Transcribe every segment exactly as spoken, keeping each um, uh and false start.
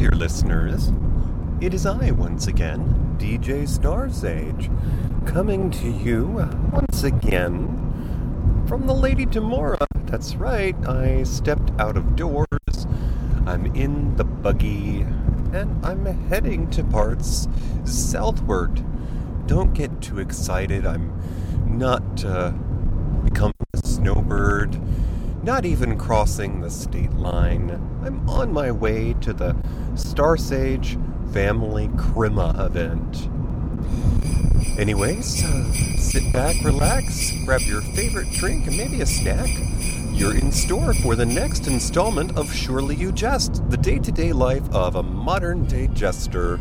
dear listeners. It is I once again, D J Starsage, coming to you once again from the Lady Tamora. That's right, I stepped out of doors, I'm in the buggy, and I'm heading to parts southward. Don't get too excited, I'm not uh, becoming a snowbird, not even crossing the state line. I'm on my way to the Star Sage Family Krima event. Anyways, uh, sit back, relax, grab your favorite drink and maybe a snack. You're in store for the next installment of Surely You Jest, the day-to-day life of a modern-day jester.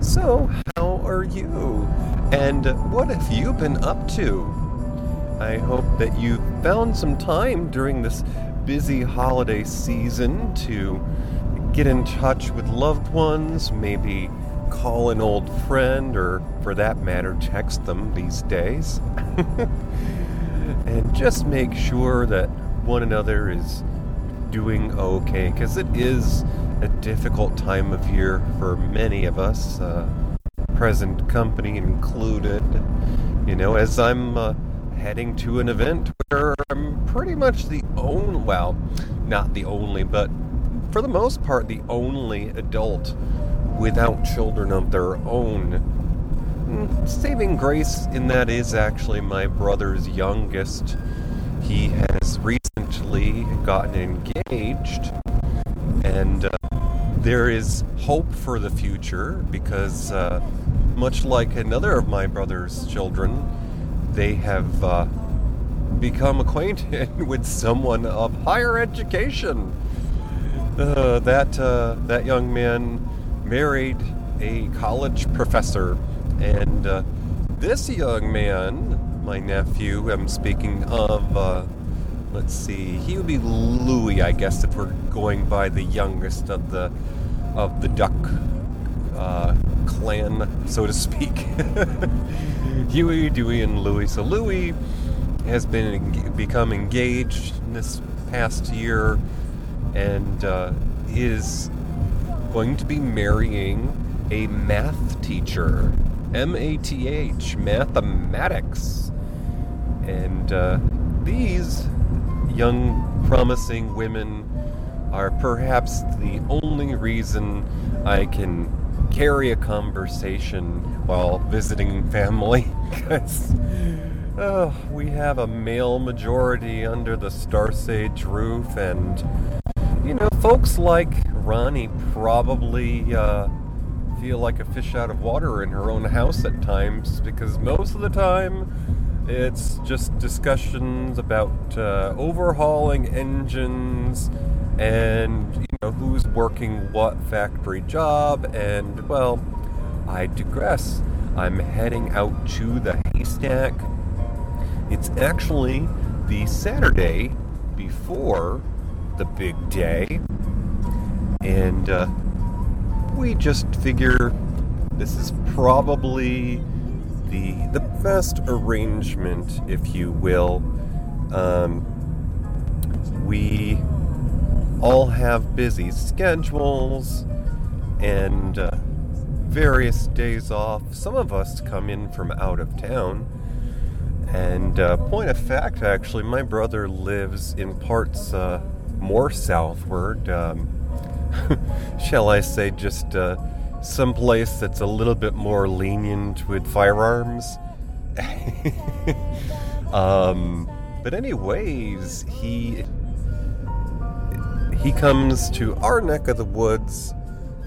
So, how are you? And what have you been up to? I hope that you've found some time during this busy holiday season to get in touch with loved ones, maybe call an old friend, or for that matter, text them these days. And just make sure that one another is doing okay, because it is a difficult time of year for many of us, uh, present company included. You know, as I'm uh, heading to an event where I'm pretty much the only, well, not the only, but for the most part, the only adult without children of their own. Saving grace in that is actually my brother's youngest. He has recently gotten engaged, and uh, there is hope for the future because, uh, much like another of my brother's children, they have uh, become acquainted with someone of higher education. Uh, that uh, that young man married a college professor. And uh, this young man, my nephew, I'm speaking of, uh, let's see, he would be Louis, I guess, if we're going by the youngest of the of the duck uh, clan, so to speak. Huey, Dewey, and Louis. So Louis has been become engaged this past year and uh, is going to be marrying a math teacher. M A T H, mathematics. And uh, these young, promising women are perhaps the only reason I can carry a conversation while visiting family, because oh, we have a male majority under the Star Sage roof, and, you know, folks like Ronnie probably uh, feel like a fish out of water in her own house at times, because most of the time it's just discussions about uh, overhauling engines and, you know, who's working what factory job. And, well, I digress. I'm heading out to the haystack. It's actually the Saturday before the big day, and uh we just figure this is probably the the best arrangement, if you will. Um, we all have busy schedules and uh, various days off. Some of us come in from out of town. And uh, point of fact, actually, my brother lives in parts uh, more southward. Um, shall I say, just uh, someplace that's a little bit more lenient with firearms. um, but anyways, he he comes to our neck of the woods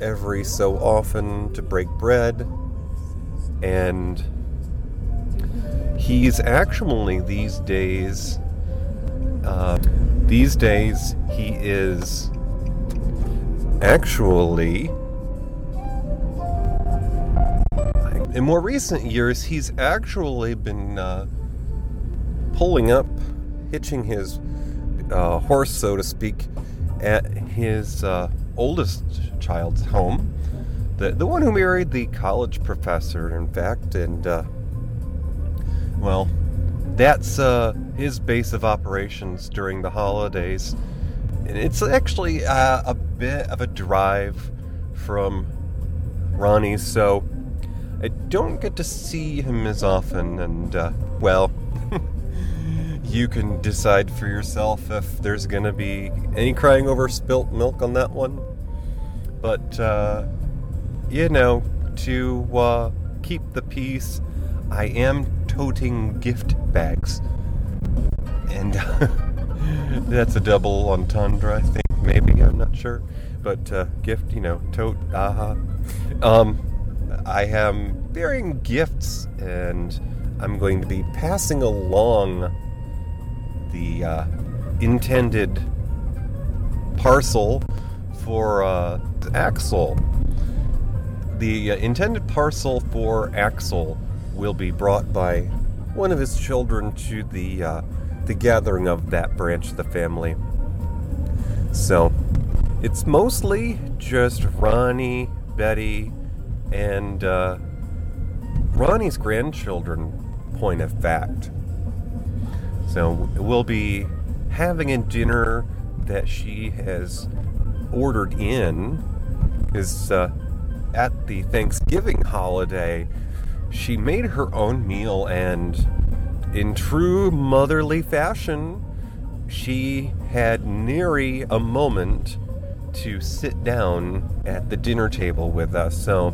every so often to break bread, and he's actually these days uh, these days he is Actually, in more recent years, he's actually been uh, pulling up, hitching his uh, horse, so to speak, at his uh, oldest child's home. The, the one who married the college professor, in fact. And, uh, well, that's uh, his base of operations during the holidays. it's actually uh, a bit of a drive from Ronnie's, so I don't get to see him as often, and, uh, well, you can decide for yourself if there's gonna be any crying over spilt milk on that one. But, uh, you know, to uh, keep the peace, I am toting gift bags. And that's a double entendre, I think, maybe, I'm not sure. But uh, gift, you know, tote, aha. Uh-huh. Um, I am bearing gifts, and I'm going to be passing along the uh, intended parcel for uh, Axel. The uh, intended parcel for Axel will be brought by one of his children to the uh, the gathering of that branch of the family. So, it's mostly just Ronnie, Betty, and uh, Ronnie's grandchildren, point of fact. So, we'll be having a dinner that she has ordered in. Is uh, at the Thanksgiving holiday, she made her own meal, and in true motherly fashion, she had nary a moment to sit down at the dinner table with us. So,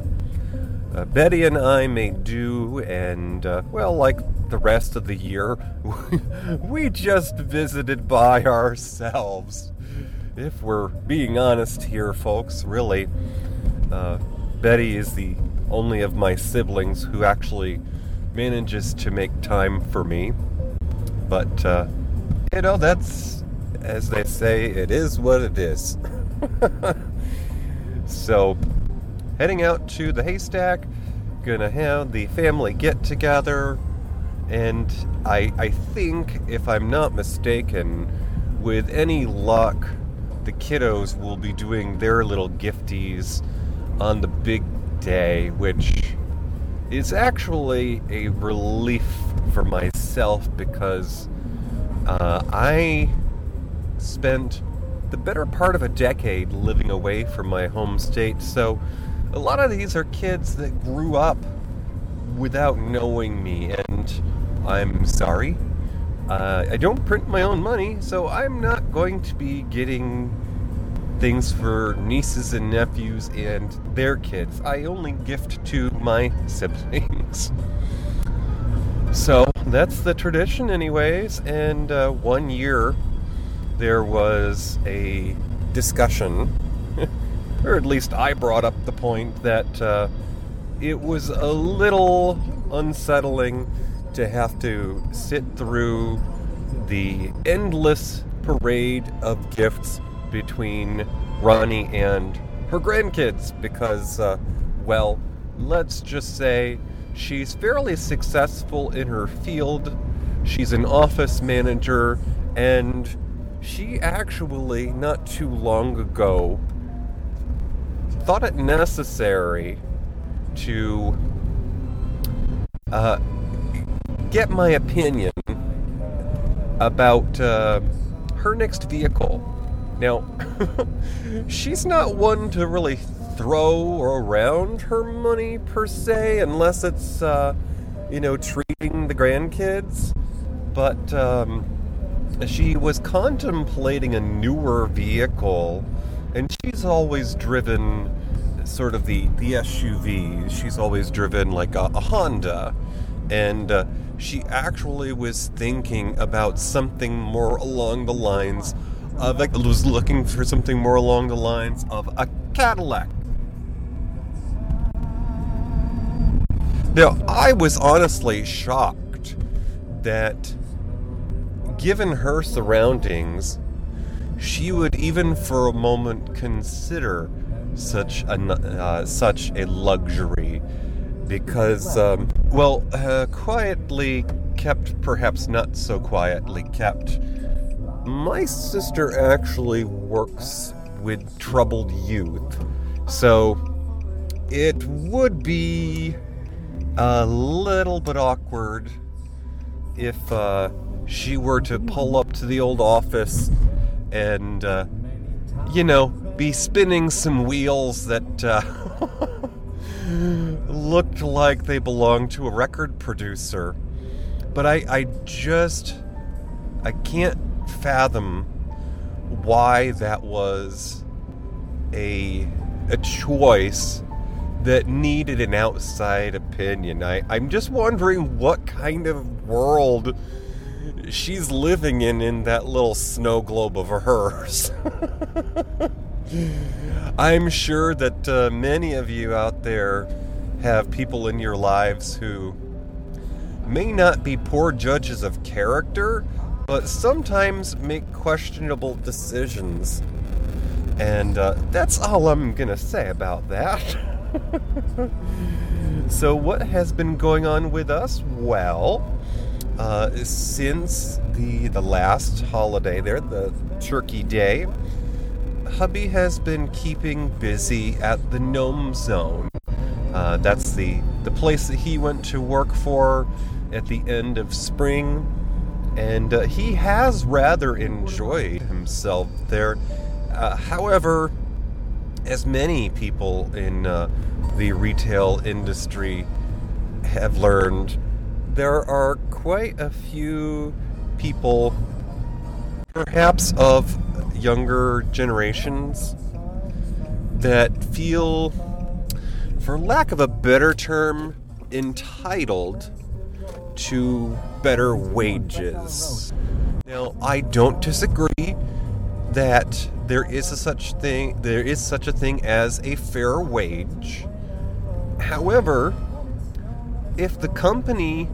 uh, Betty and I may do, and, uh, well, like the rest of the year, we just visited by ourselves. If we're being honest here, folks, really. Uh, Betty is the only of my siblings who actually manages to make time for me. But, uh, you know, that's, as they say, it is what it is. So, heading out to the haystack, gonna have the family get together, and I, I think, if I'm not mistaken, with any luck, the kiddos will be doing their little gifties on the big day, which is actually a relief for myself, because uh, I spent the better part of a decade living away from my home state, so a lot of these are kids that grew up without knowing me, and I'm sorry. Uh, I don't print my own money, so I'm not going to be getting things for nieces and nephews and their kids. I only gift to my siblings. So that's the tradition anyways, and uh, one year there was a discussion, or at least I brought up the point that uh, it was a little unsettling to have to sit through the endless parade of gifts between Ronnie and her grandkids, because, uh, well, let's just say she's fairly successful in her field. She's an office manager, and she actually, not too long ago, thought it necessary to uh, get my opinion about uh, her next vehicle. Now, she's not one to really throw around her money, per se, unless it's, uh, you know, treating the grandkids. But um, she was contemplating a newer vehicle, and she's always driven sort of the, the S U Vs. She's always driven, like, a, a Honda. And uh, she actually was thinking about something more along the lines Uh, I was looking for something more along the lines of a Cadillac. Now, I was honestly shocked that, given her surroundings, she would even for a moment consider such a uh, such a luxury, because, um, well, uh, quietly kept, perhaps not so quietly kept, my sister actually works with troubled youth, so it would be a little bit awkward if uh, she were to pull up to the old office and uh, you know, be spinning some wheels that uh, looked like they belonged to a record producer. But I, I just, I can't fathom why that was a a choice that needed an outside opinion. I, I'm just wondering what kind of world she's living in in that little snow globe of hers. I'm sure that uh, many of you out there have people in your lives who may not be poor judges of character, but sometimes make questionable decisions. And uh, that's all I'm gonna say about that. So what has been going on with us? Well, uh, since the, the last holiday there, the Turkey Day, hubby has been keeping busy at the Gnome Zone. Uh, that's the, the place that he went to work for at the end of spring. And uh, he has rather enjoyed himself there. Uh, however, as many people in uh, the retail industry have learned, there are quite a few people, perhaps of younger generations, that feel, for lack of a better term, entitled to better wages. Now, I don't disagree that there is a such thing, there is such a thing as a fair wage. However, if the company,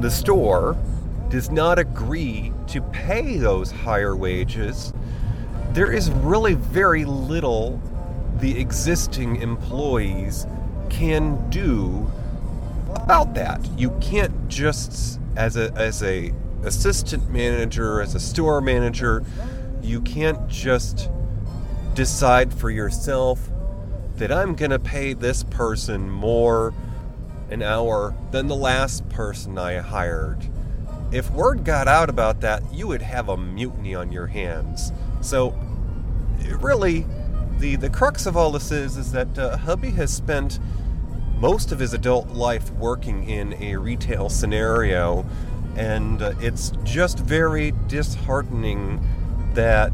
the store, does not agree to pay those higher wages, there is really very little the existing employees can do about that. You can't just, as a as a assistant manager, as a store manager, you can't just decide for yourself that I'm gonna pay this person more an hour than the last person I hired. If word got out about that, you would have a mutiny on your hands. So really, the, the crux of all this is, is that uh, hubby has spent most of his adult life working in a retail scenario, and uh, it's just very disheartening that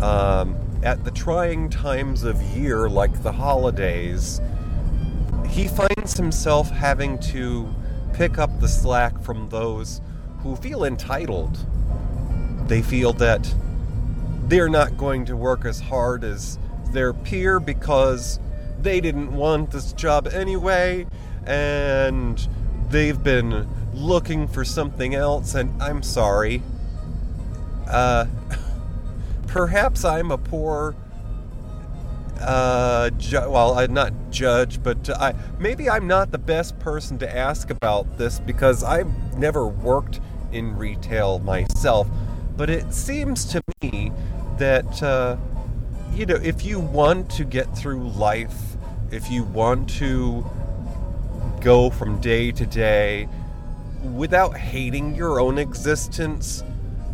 um, at the trying times of year, like the holidays, he finds himself having to pick up the slack from those who feel entitled. They feel that they're not going to work as hard as their peer because they didn't want this job anyway, and they've been looking for something else, and I'm sorry. Uh, perhaps I'm a poor, uh, ju- well, I'm not judge, but I maybe I'm not the best person to ask about this because I've never worked in retail myself. But it seems to me that, uh, you know, if you want to get through life, if you want to go from day to day without hating your own existence,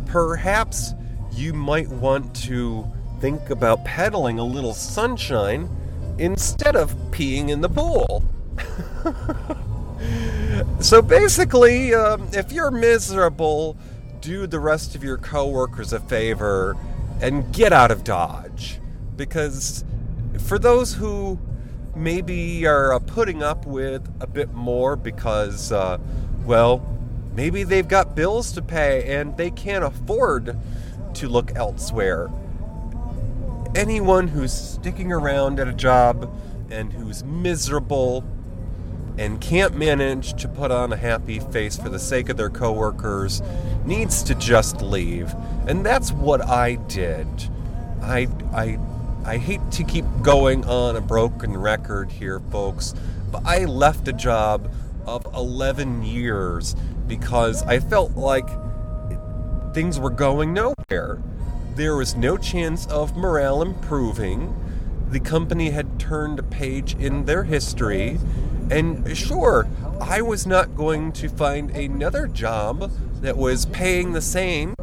perhaps you might want to think about peddling a little sunshine instead of peeing in the pool. So basically, um, if you're miserable, do the rest of your coworkers a favor and get out of Dodge. Because for those who maybe are uh, putting up with a bit more because, uh, well, maybe they've got bills to pay and they can't afford to look elsewhere. Anyone who's sticking around at a job and who's miserable and can't manage to put on a happy face for the sake of their coworkers needs to just leave. And that's what I did. I, I, I hate to keep going on a broken record here, folks, but I left a job of eleven years because I felt like things were going nowhere. There was no chance of morale improving. The company had turned a page in their history, and sure, I was not going to find another job that was paying the same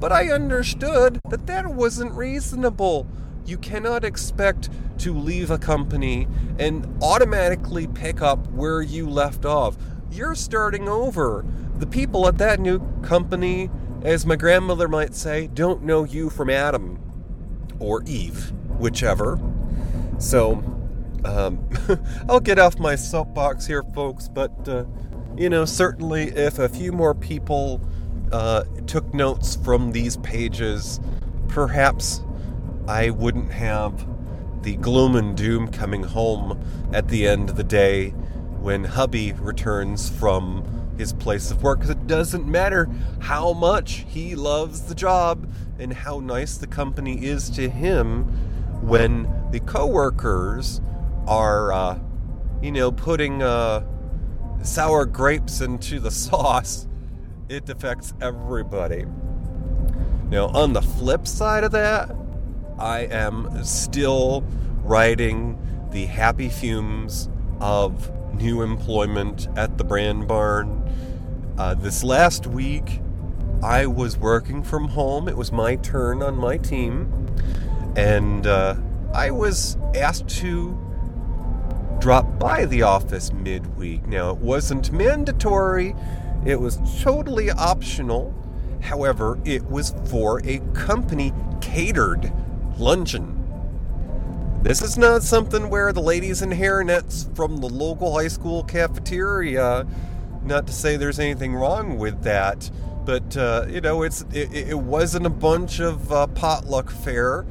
but I understood that that wasn't reasonable. You cannot expect to leave a company and automatically pick up where you left off. You're starting over. The people at that new company, as my grandmother might say, don't know you from Adam or Eve, whichever. So, um, I'll get off my soapbox here, folks, but, uh, you know, certainly if a few more people uh, took notes from these pages, perhaps I wouldn't have the gloom and doom coming home at the end of the day when hubby returns from his place of work. Because it doesn't matter how much he loves the job and how nice the company is to him when the coworkers are, uh, you know, putting uh, sour grapes into the sauce. It affects everybody. Now, on the flip side of that, I am still riding the happy fumes of new employment at the Brand Barn. Uh, this last week, I was working from home. It was my turn on my team. And uh, I was asked to drop by the office midweek. Now, it wasn't mandatory. It was totally optional. However, it was for a company catered luncheon. This is not something where the ladies in hairnets from the local high school cafeteria, not to say there's anything wrong with that, but uh, you know, it's it, it wasn't a bunch of uh, potluck fare.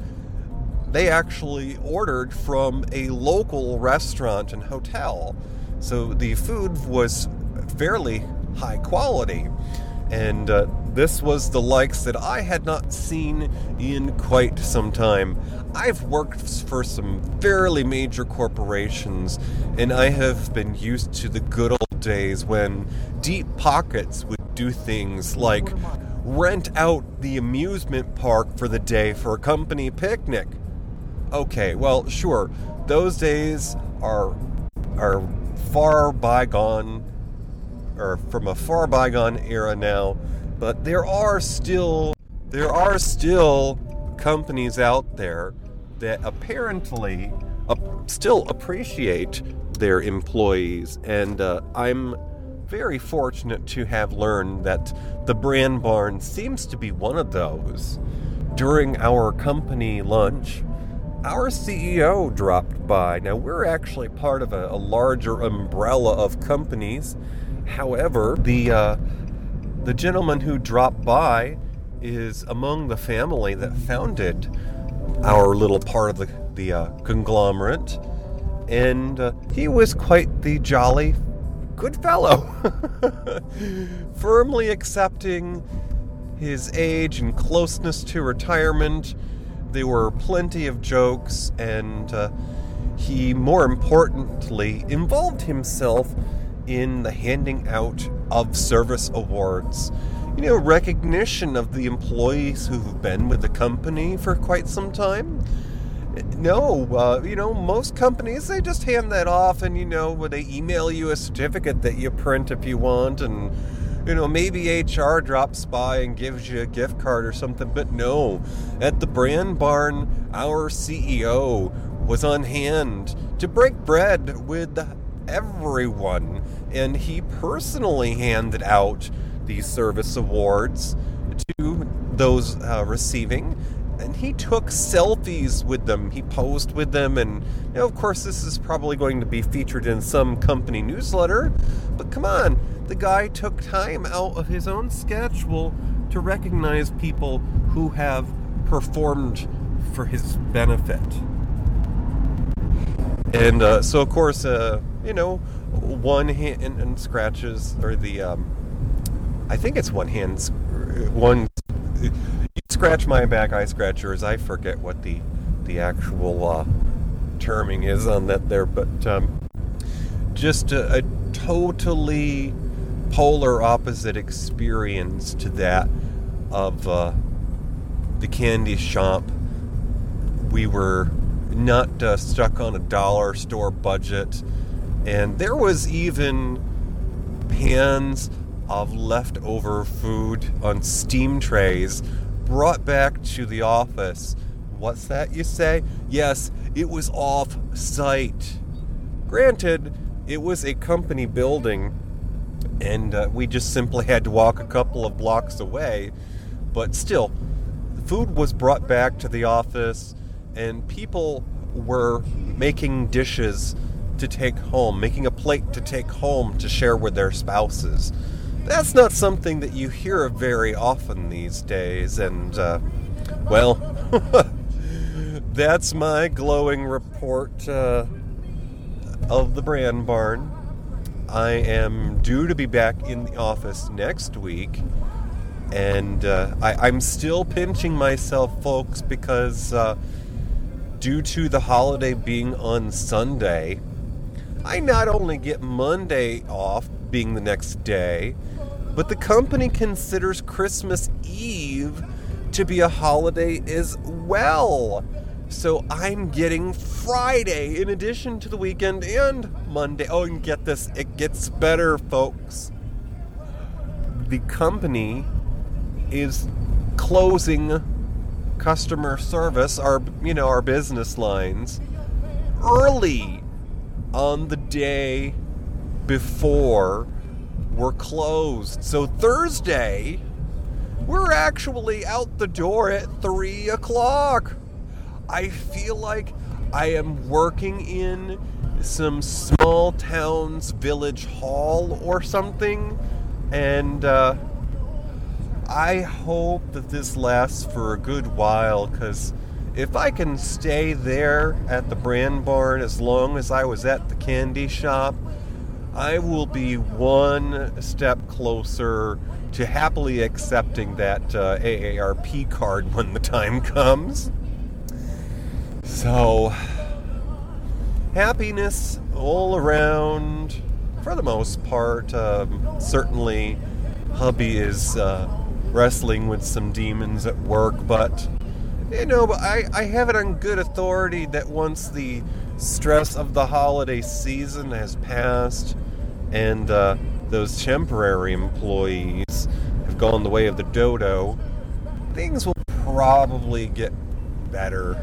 They actually ordered from a local restaurant and hotel, so the food was fairly high quality, and uh, this was the likes that I had not seen in quite some time. I've worked for some fairly major corporations, and I have been used to the good old days when deep pockets would do things like rent out the amusement park for the day for a company picnic. Okay, well, sure, those days are are far bygone, or from a far bygone era now. But there are still there are still companies out there that apparently ap- still appreciate their employees, and uh, I'm very fortunate to have learned that the Brand Barn seems to be one of those. During our company lunch, our C E O dropped by. Now, we're actually part of a, a larger umbrella of companies. However, the uh, The gentleman who dropped by is among the family that founded our little part of the, the uh, conglomerate, and uh, he was quite the jolly good fellow, firmly accepting his age and closeness to retirement. There were plenty of jokes, and uh, he, more importantly, involved himself in the handing out of service awards. You know, recognition of the employees who've been with the company for quite some time. No, uh, you know, most companies, they just hand that off, and, you know, they email you a certificate that you print if you want, and, you know, maybe H R drops by and gives you a gift card or something, but no. At the Brand Barn, our C E O was on hand to break bread with the everyone, and he personally handed out these service awards to those uh, receiving, and he took selfies with them, he posed with them, and you know, of course this is probably going to be featured in some company newsletter, but come on, the guy took time out of his own schedule to recognize people who have performed for his benefit. And uh, so of course uh, you know, one hand and, and scratches, or the, um, I think it's one hand, one, you scratch my back, I scratch yours. I forget what the, the actual uh, terming is on that there, but um, just a, a totally polar opposite experience to that of uh, the candy shop. We were not uh, stuck on a dollar store budget. And there was even pans of leftover food on steam trays brought back to the office. What's that you say? Yes, it was off-site. Granted, it was a company building, and uh, we just simply had to walk a couple of blocks away. But still, the food was brought back to the office, and people were making dishes to take home, making a plate to take home to share with their spouses. That's not something that you hear very often these days, and, uh, well, that's my glowing report uh, of the Brand Barn. I am due to be back in the office next week, and uh, I, I'm still pinching myself, folks, because uh, due to the holiday being on Sunday, I not only get Monday off, being the next day, but the company considers Christmas Eve to be a holiday as well. So I'm getting Friday in addition to the weekend and Monday. Oh, and get this, it gets better, folks. The company is closing customer service, our, you know, our business lines, early on the day before we're closed. So Thursday, we're actually out the door at three o'clock. I feel like I am working in some small town's village hall or something, and uh, I hope that this lasts for a good while, because if I can stay there at the Brand Barn as long as I was at the candy shop, I will be one step closer to happily accepting that uh, A A R P card when the time comes. So, happiness all around, for the most part. Um, certainly, hubby is uh, wrestling with some demons at work, but, you know, but I, I have it on good authority that once the stress of the holiday season has passed, and uh, those temporary employees have gone the way of the dodo, things will probably get better.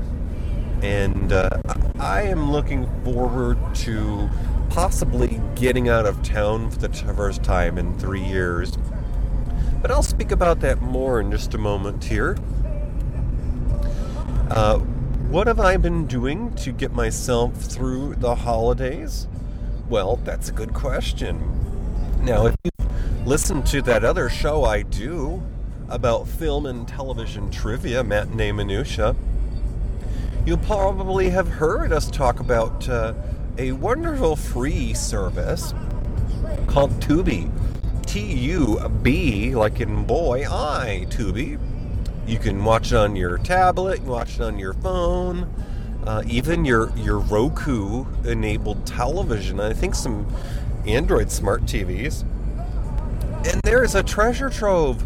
And uh, I am looking forward to possibly getting out of town for the first time in three years. But I'll speak about that more in just a moment here. Uh, what have I been doing to get myself through the holidays? Well, that's a good question. Now, if you've listened to that other show I do about film and television trivia, Matinee Minutiae, you'll probably have heard us talk about uh, a wonderful free service called Tubi. T U B, like in boy, I, Tubi. You can watch it on your tablet, you can watch it on your phone, uh, even your, your Roku-enabled television. I think some Android smart T Vs. And there is a treasure trove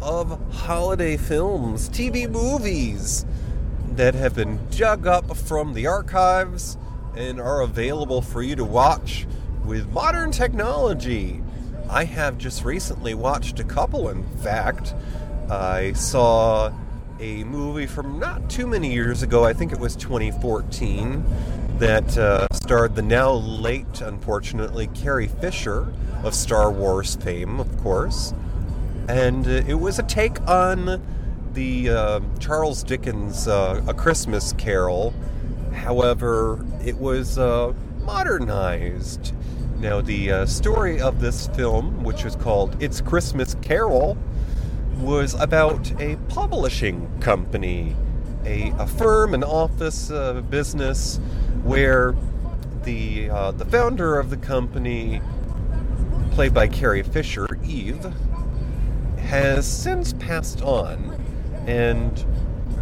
of holiday films, T V movies, that have been dug up from the archives and are available for you to watch with modern technology. I have just recently watched a couple, in fact. I saw a movie from not too many years ago, I think it was twenty fourteen, that uh, starred the now late, unfortunately, Carrie Fisher of Star Wars fame, of course. And uh, it was a take on the uh, Charles Dickens' uh, A Christmas Carol. However, it was uh, modernized. Now, the uh, story of this film, which is called It's Christmas Carol, was about a publishing company, a, a firm, an office, uh, business, where the uh, the founder of the company, played by Carrie Fisher, Eve, has since passed on, and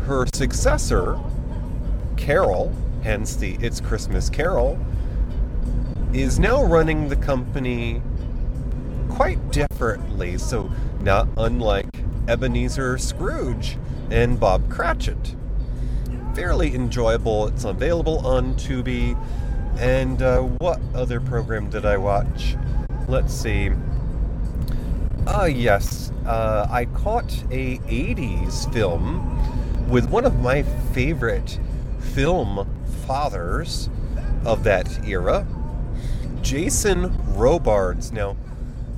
her successor, Carol, hence the It's Christmas Carol, is now running the company quite differently, so not unlike Ebenezer Scrooge and Bob Cratchit. Fairly enjoyable. It's available on Tubi. And uh, what other program did I watch? Let's see. Ah, uh, yes. uh, I caught a eighties film with one of my favorite film fathers of that era, Jason Robards. Now,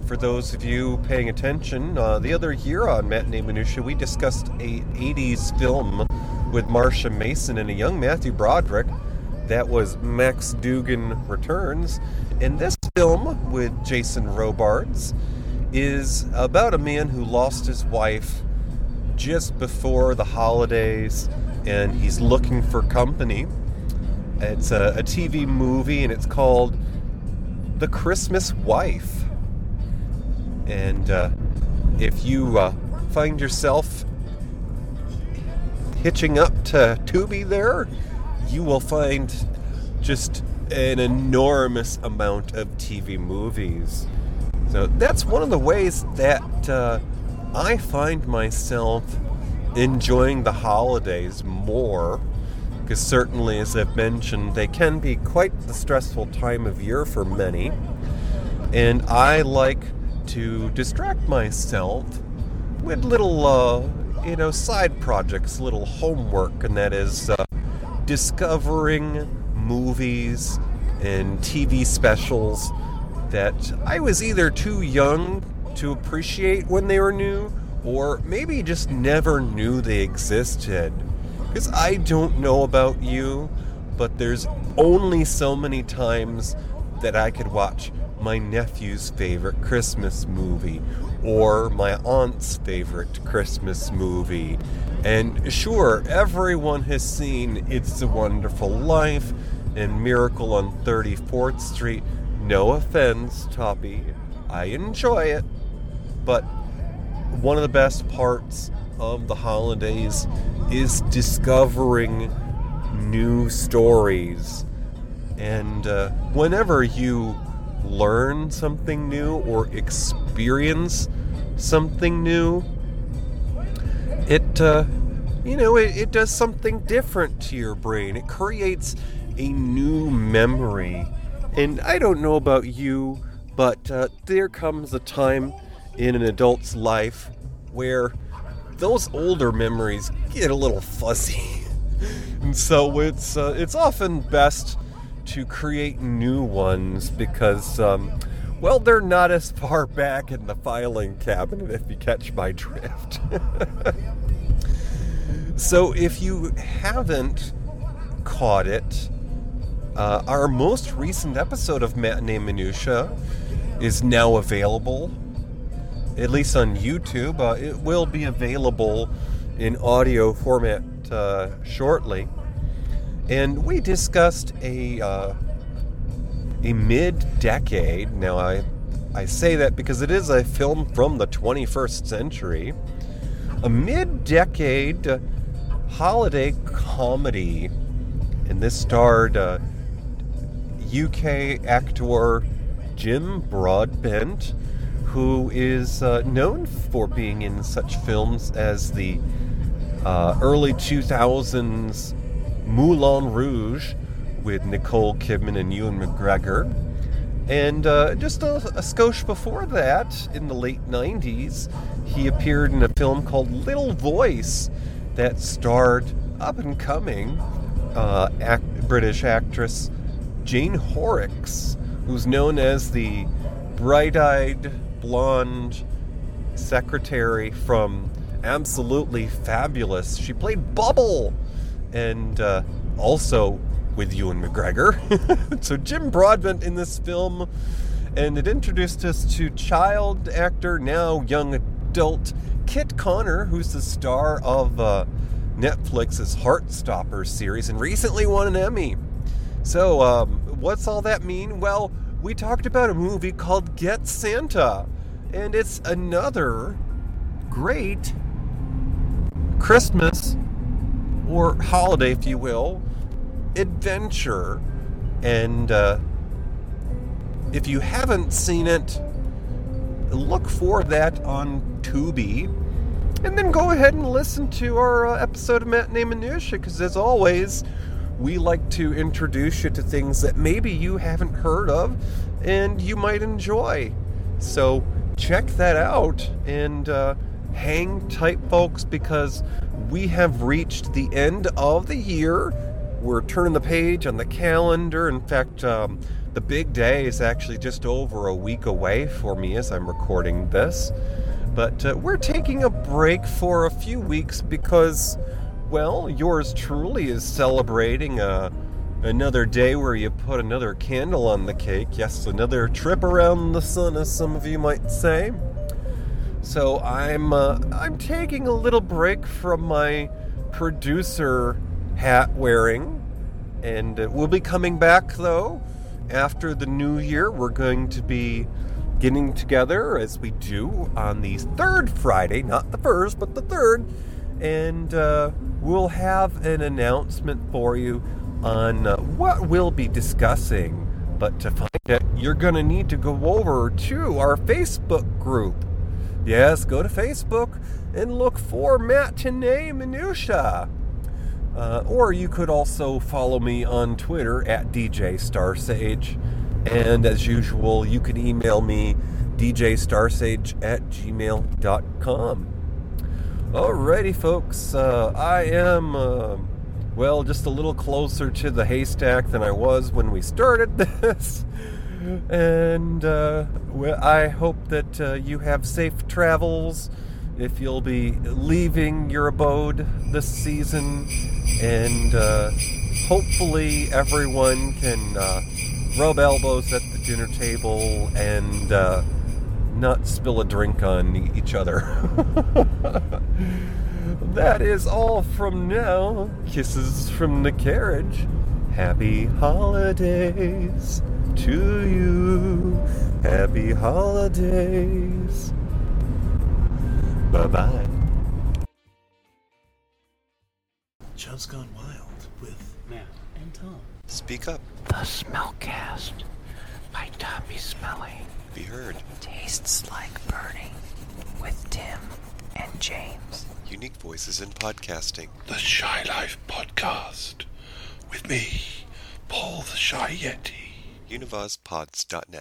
for those of you paying attention, uh, the other year on Matinee Minutiae, we discussed a eighties film with Marcia Mason and a young Matthew Broderick. That was Max Dugan Returns. And this film with Jason Robards is about a man who lost his wife just before the holidays, and he's looking for company. It's a, a T V movie, and it's called The Christmas Wife. And uh, if you uh, find yourself hitching up to Tubi there, you will find just an enormous amount of T V movies. So that's one of the ways that uh, I find myself enjoying the holidays more, because certainly, as I've mentioned, they can be quite the stressful time of year for many, and I like to distract myself with little, uh, you know, side projects, little homework, and that is uh, discovering movies and T V specials that I was either too young to appreciate when they were new, or maybe just never knew they existed. Because I don't know about you, but there's only so many times that I could watch my nephew's favorite Christmas movie or my aunt's favorite Christmas movie. And sure, everyone has seen It's a Wonderful Life and Miracle on thirty-fourth Street. No offense, Toppy, I enjoy it, but one of the best parts of the holidays is discovering new stories. And uh, whenever you learn something new or experience something new, it uh, you know it, it does something different to your brain. It creates a new memory. And I don't know about you, but uh, there comes a time in an adult's life where those older memories get a little fuzzy, and so it's uh, it's often best to create new ones, because um, well, they're not as far back in the filing cabinet, if you catch my drift. So if you haven't caught it, uh, our most recent episode of Matinee Minutiae is now available, at least on YouTube. Uh, it will be available in audio format uh, shortly. And we discussed a uh, a mid-decade. Now, I, I say that because it is a film from the twenty-first century. A mid-decade holiday comedy. And this starred uh, U K actor Jim Broadbent, who is uh, known for being in such films as the uh, early two thousands Moulin Rouge with Nicole Kidman and Ewan McGregor. And uh, just a, a skosh before that, in the late nineties, he appeared in a film called Little Voice that starred up-and-coming uh, act- British actress Jane Horrocks, who's known as the bright-eyed blonde secretary from Absolutely Fabulous. She played Bubble, and uh, also with Ewan McGregor. So Jim Broadbent in this film, and it introduced us to child actor, now young adult, Kit Connor, who's the star of uh, Netflix's Heartstopper series and recently won an Emmy. So um, what's all that mean? Well, we talked about a movie called Get Santa, and it's another great Christmas, or holiday if you will, adventure. And uh, if you haven't seen it, look for that on Tubi, and then go ahead and listen to our uh, episode of Matinee Minutiae, because as always, we like to introduce you to things that maybe you haven't heard of and you might enjoy. So check that out. And uh, hang tight, folks, because we have reached the end of the year. We're turning the page on the calendar. In fact, um, the big day is actually just over a week away for me as I'm recording this. But uh, we're taking a break for a few weeks because, well, yours truly is celebrating a, another day where you put another candle on the cake. Yes, another trip around the sun, as some of you might say. So I'm uh, I'm taking a little break from my producer hat wearing. And uh, we'll be coming back, though, after the new year. We're going to be getting together, as we do, on the third Friday, not the first, but the third, and uh, we'll have an announcement for you on uh, what we'll be discussing. But to find it, you're going to need to go over to our Facebook group. Yes, go to Facebook and look for Matinee Minutiae. Uh, or you could also follow me on Twitter at D J Starsage. And as usual, you can email me, d j starsage at gmail dot com. Alrighty, folks. Uh, I am, uh, well, just a little closer to the haystack than I was when we started this. And uh, well, I hope that uh, you have safe travels if you'll be leaving your abode this season. And uh, hopefully everyone can... Uh, rub elbows at the dinner table and uh, not spill a drink on each other. That is all from now. Kisses from the carriage. Happy holidays to you. Happy holidays. Bye-bye. John's gone wild with Matt and Tom. Speak up. The Smellcast by Tommy Smelly. Be heard. Tastes like burning with Tim and James. Unique voices in podcasting. The Shy Life Podcast with me, Paul the Shy Yeti. Univazpods dot net.